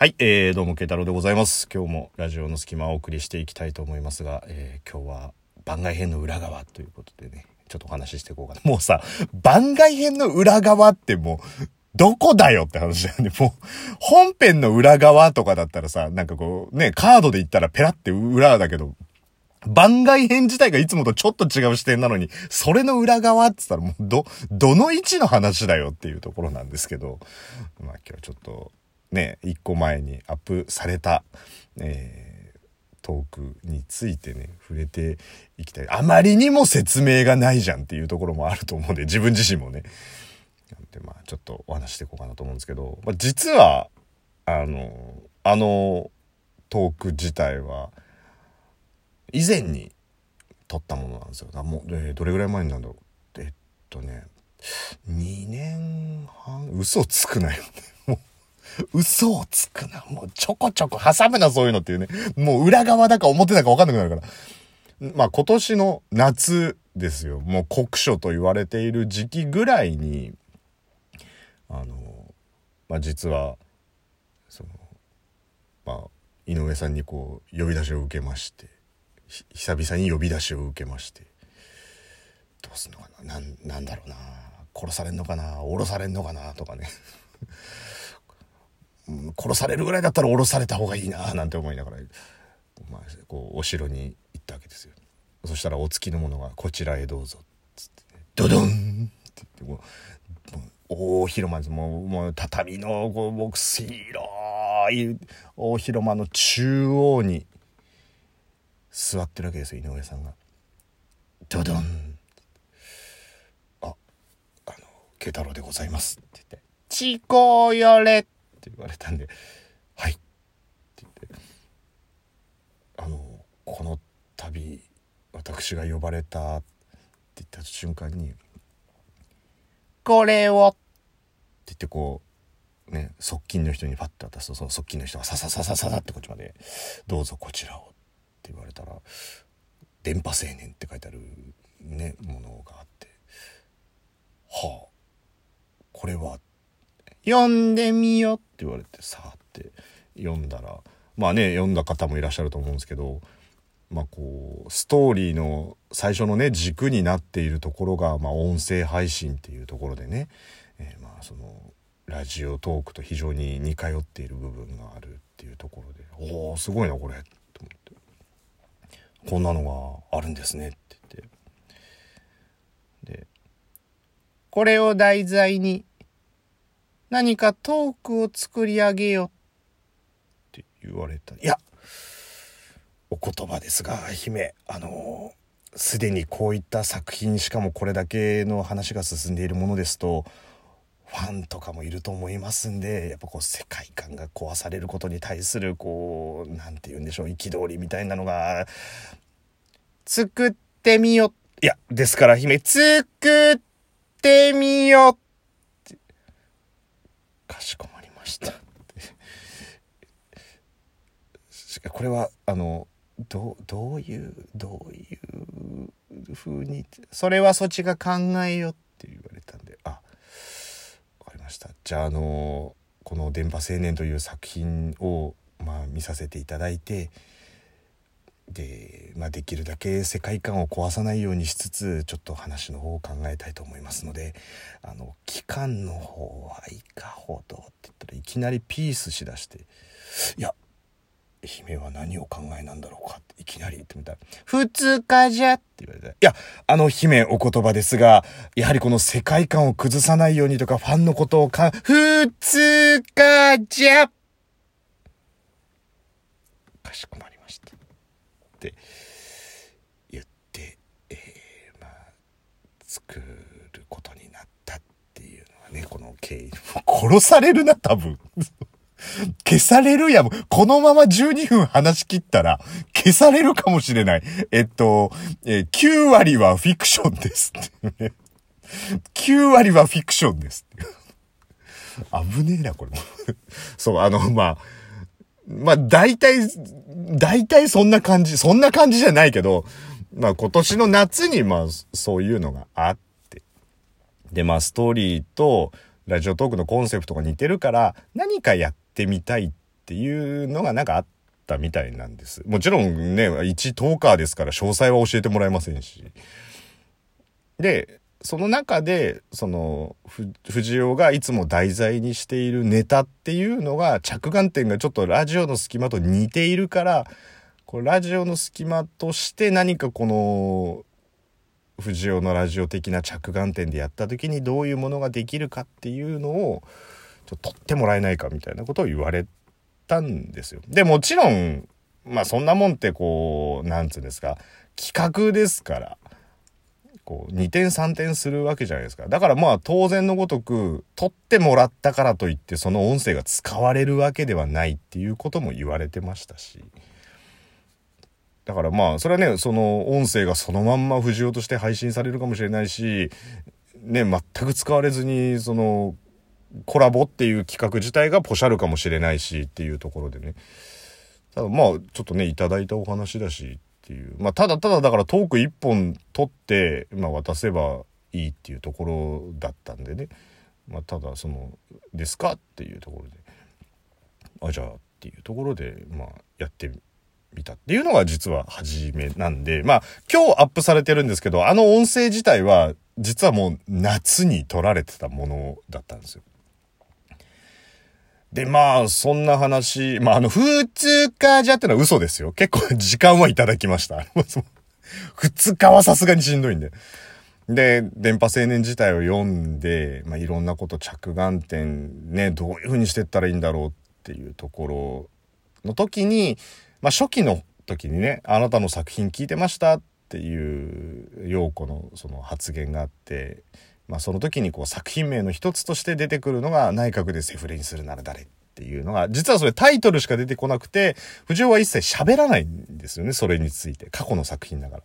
はい、どうも慶太郎でございます。今日もラジオの隙間をお送りしていきたいと思いますが、今日は番外編の裏側ということでね、ちょっとお話ししていこうかな。もうさ、番外編の裏側ってもうどこだよって話だよね。もう本編の裏側とかだったらさ、なんかこうね、カードで言ったらペラって裏だけど、番外編自体がいつもとちょっと違う視点なのに、それの裏側って言ったらもうどの位置の話だよっていうところなんですけど、まあ今日ちょっとね、1個前にアップされた、トークについてね、触れていきたい。あまりにも説明がないじゃんっていうところもあると思うんで、自分自身もね。で、まあちょっとお話していこうかなと思うんですけど、まあ、実はあのトーク自体は以前に撮ったものなんですよ。もう、どれぐらい前になるんだろう。2年半、嘘つくなよ嘘をつくな。もうちょこちょこ挟むな、そういうのっていうね。もう裏側だか表だか分かんなくなるから。まあ今年の夏ですよ。もう酷暑と言われている時期ぐらいに、まあ実は、まあ井上さんにこう呼び出しを受けまして、久々に呼び出しを受けまして、どうすんのかな、なんだろうな、殺されんのかな、降ろされんのかな、とかね。殺されるぐらいだったら降ろされた方がいいななんて思いながら、まあ、こうお城に行ったわけですよ。そしたらお付きの者がこちらへどうぞっつって、ね、ドドンって言って大広間です。もう畳のこう僕広い大広間の中央に座ってるわけですよ、井上さんが。ドドン、あの慶太郎でございますって言って、ちこよれって言われたんで、はいって言って、この度私が呼ばれたって言った瞬間に、これをって言ってこうね、側近の人にパッと渡すと、その側近の人がさささささってこっちまで、どうぞこちらをって言われたら、電波青年って書いてあるね、ものがあって、はあ、これは読んでみよって言われて、さーって読んだら、まあね、読んだ方もいらっしゃると思うんですけど、まあこうストーリーの最初のね、軸になっているところが、まあ音声配信っていうところでね、まあそのラジオトークと非常に似通っている部分があるっていうところで、おーすごいなこれと思って、こんなのがあるんですねって言って、でこれを題材に何かトークを作り上げよって言われた。いや、お言葉ですが姫、すでにこういった作品、しかもこれだけの話が進んでいるものですと、ファンとかもいると思いますんで、やっぱこう世界観が壊されることに対するこう、なんて言うんでしょう、憤りみたいなのが、作ってみよ。いや、ですから姫、作ってみよ。かしこまりましたこれはどういう風に、それはそっちが考えよって言われたんで、あ、わかりました。じゃあこの電波青年という作品を、まあ、見させていただいて、で、まあ、できるだけ世界観を壊さないようにしつつ、ちょっと話の方を考えたいと思いますので、期間の方はいかほどって言ったら、いきなりピースしだして、いや姫は何を考えなんだろうかっていきなり言ってみたら、2日じゃって言われた。いや、姫、お言葉ですが、やはりこの世界観を崩さないようにとか、ファンのことを2日じゃ、かしこまりましたって言って、まあ作ることになったっていうのはね、この経緯。殺されるな多分消されるやもん。このまま12分話し切ったら消されるかもしれない。9割はフィクションですってね9割はフィクションです危ねえなこれもそう、まあ大体そんな感じじゃないけど、まあ今年の夏にまあそういうのがあって、でまあストーリーとラジオトークのコンセプトが似てるから、何かやってみたいっっていうのがなんかあったみたいなんです。もちろんね、1トーカーですから詳細は教えてもらえませんし。で、その中で、その、藤尾がいつも題材にしているネタっていうのが、着眼点がちょっとラジオの隙間と似ているから、これラジオの隙間として何かこの、藤尾のラジオ的な着眼点でやった時にどういうものができるかっていうのを、ちょっと撮ってもらえないかみたいなことを言われたんですよ。で、もちろん、まあそんなもんってこう、なんつうんですか、企画ですから。こう2点3点するわけじゃないですか。だからまあ当然のごとく撮ってもらったからといってその音声が使われるわけではないっていうことも言われてましたし、だからまあそれはね、その音声がそのまんま藤尾として配信されるかもしれないしね、全く使われずにそのコラボっていう企画自体がポシャるかもしれないしっていうところでね、ただまあちょっとねいただいたお話だし、まあ、ただただだからトーク1本取って、まあ、渡せばいいっていうところだったんでね、まあ、ただその「ですか?」っていうところで「あじゃあ」っていうところで、まあ、やってみたっていうのが実は初めなんで、まあ今日アップされてるんですけど、あの音声自体は実はもう夏に撮られてたものだったんですよ。で、まあ、そんな話、まあ、2日じゃってのは嘘ですよ。結構時間はいただきました。2日はさすがにしんどいんで。で、電波青年自体を読んで、まあ、いろんなこと着眼点ね、どういう風にしてったらいいんだろうっていうところの時に、まあ、初期の時にね、あなたの作品聞いてましたっていう、陽子のその発言があって、まあ、その時にこう作品名の一つとして出てくるのが内閣でセフレにするなら誰っていうのが、実はそれタイトルしか出てこなくて、藤尾は一切喋らないんですよね、それについて。過去の作品だから。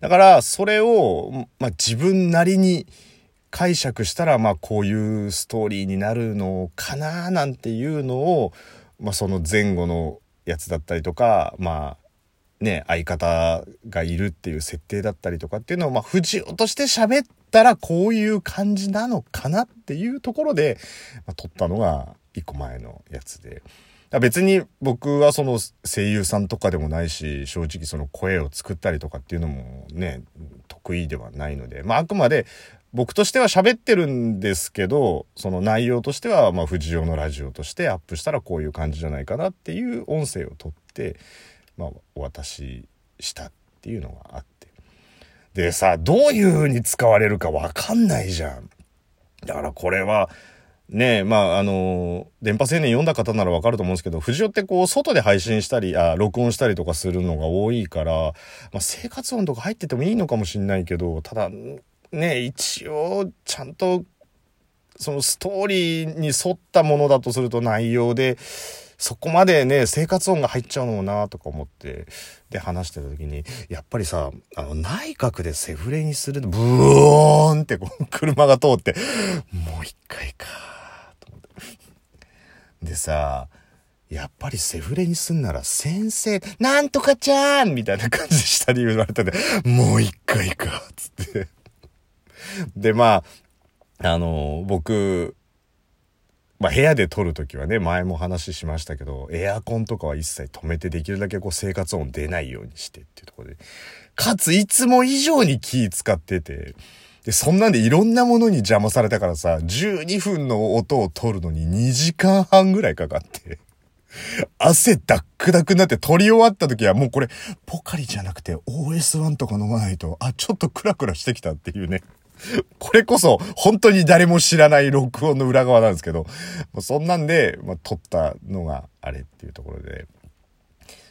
だからそれを、まあ、自分なりに解釈したら、まあこういうストーリーになるのかななんていうのを、まあ、その前後のやつだったりとか、まあね、相方がいるっていう設定だったりとかっていうのを、まあ、藤尾として喋ったらこういう感じなのかなっていうところで、まあ、撮ったのが一個前のやつで、別に僕はその声優さんとかでもないし、正直その声を作ったりとかっていうのもね得意ではないので、まあ、あくまで僕としては喋ってるんですけど、その内容としてはまあ藤尾のラジオとしてアップしたらこういう感じじゃないかなっていう音声を撮って。まあ、お渡ししたっていうのがあって、でさ、どういう風に使われるか分かんないじゃん。だからこれはね、まあ電波青年読んだ方なら分かると思うんですけど、藤尾ってこう外で配信したり録音したりとかするのが多いから、まあ、生活音とか入っててもいいのかもしれないけど、ただね一応ちゃんとそのストーリーに沿ったものだとすると内容でそこまでね生活音が入っちゃうのもなとか思って、で話してた時にやっぱりさ、内閣でセフレにするブーンってこう車が通って、もう一回かと思って、でさ、やっぱりセフレにすんなら先生なんとかちゃんみたいな感じで下に言われたんで、もう一回かつってで、まあ僕まあ、部屋で撮るときはね、前も話しましたけど、エアコンとかは一切止めて、できるだけこう生活音出ないようにしてっていうところで、かついつも以上に気使ってて、でそんなんでいろんなものに邪魔されたからさ、12分の音を撮るのに2時間半ぐらいかかって汗ダックダックになって、撮り終わったときはもうこれポカリじゃなくて OS-1 とか飲まないと、あちょっとクラクラしてきたっていうね、これこそ本当に誰も知らない録音の裏側なんですけど、そんなんで、まあ、撮ったのがあれっていうところで。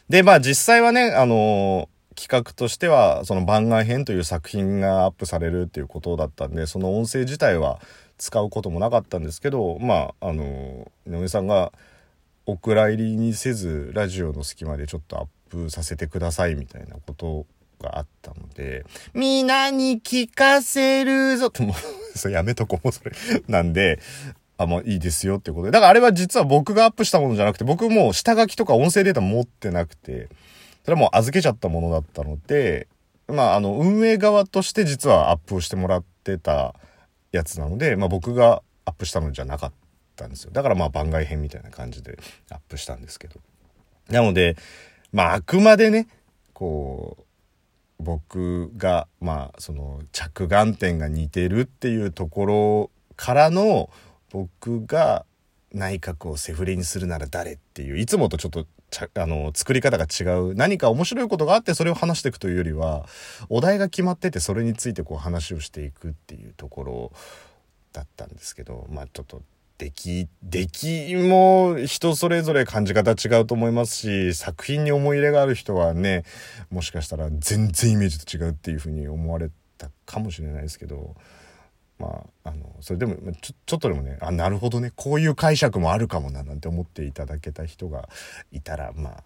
で、まあ実際はね、企画としてはその番外編という作品がアップされるっていうことだったんで、その音声自体は使うこともなかったんですけど、まあ井上さんがお蔵入りにせずラジオの隙間でちょっとアップさせてくださいみたいなことをがあったので、みんなに聞かせるぞってもうそれやめとこうそれなんで、もういいですよってことで、だからあれは実は僕がアップしたものじゃなくて、僕もう下書きとか音声データ持ってなくて、それはもう預けちゃったものだったので、まあ運営側として実はアップをしてもらってたやつなので、まあ僕がアップしたのじゃなかったったんですよ。だからまあ番外編みたいな感じでアップしたんですけど、なのでまああくまでねこう僕がまあその着眼点が似てるっていうところからの僕が内閣をセフレにするなら誰っていういつもとちょっと作り方が違う何か面白いことがあってそれを話していくというよりはお題が決まっててそれについてこう話をしていくっていうところだったんですけど、まあちょっと出来も人それぞれ感じ方違うと思いますし、作品に思い入れがある人はねもしかしたら全然イメージと違うっていうふうに思われたかもしれないですけど、まあ、それでもちょっとでもねなるほどねこういう解釈もあるかもななんて思っていただけた人がいたらまあ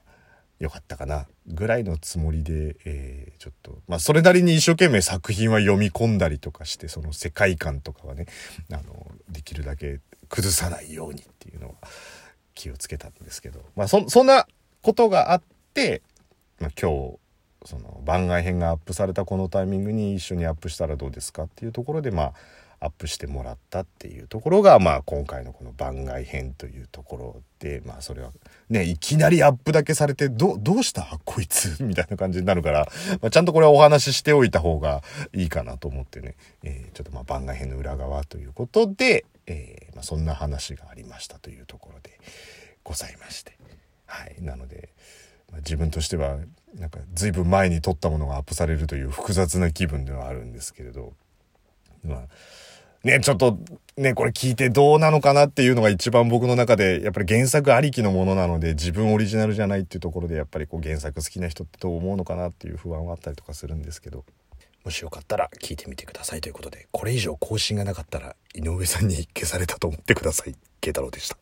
よかったかなぐらいのつもりで、ちょっとまあそれなりに一生懸命作品は読み込んだりとかしてその世界観とかはねできるだけ崩さないようにっていうのは気をつけたんですけど、まあ そんなことがあって、まあ、今日その番外編がアップされたこのタイミングに一緒にアップしたらどうですかっていうところでまあアップしてもらったっていうところがまあ今回のこの番外編というところで、まあそれはねいきなりアップだけされてどうしたこいつみたいな感じになるから、まあ、ちゃんとこれはお話ししておいた方がいいかなと思ってね、ちょっとまあ番外編の裏側ということで、まあそんな話がありましたというところでございまして、はいなので、まあ、自分としてはなんか随分前に撮ったものがアップされるという複雑な気分ではあるんですけれど、まあね、ちょっとねこれ聞いてどうなのかなっていうのが一番僕の中でやっぱり原作ありきのものなので自分オリジナルじゃないっていうところでやっぱりこう原作好きな人ってどう思うのかなっていう不安はあったりとかするんですけど、もしよかったら聞いてみてくださいということで、これ以上更新がなかったら井上さんに消されたと思ってください。慶太郎でした。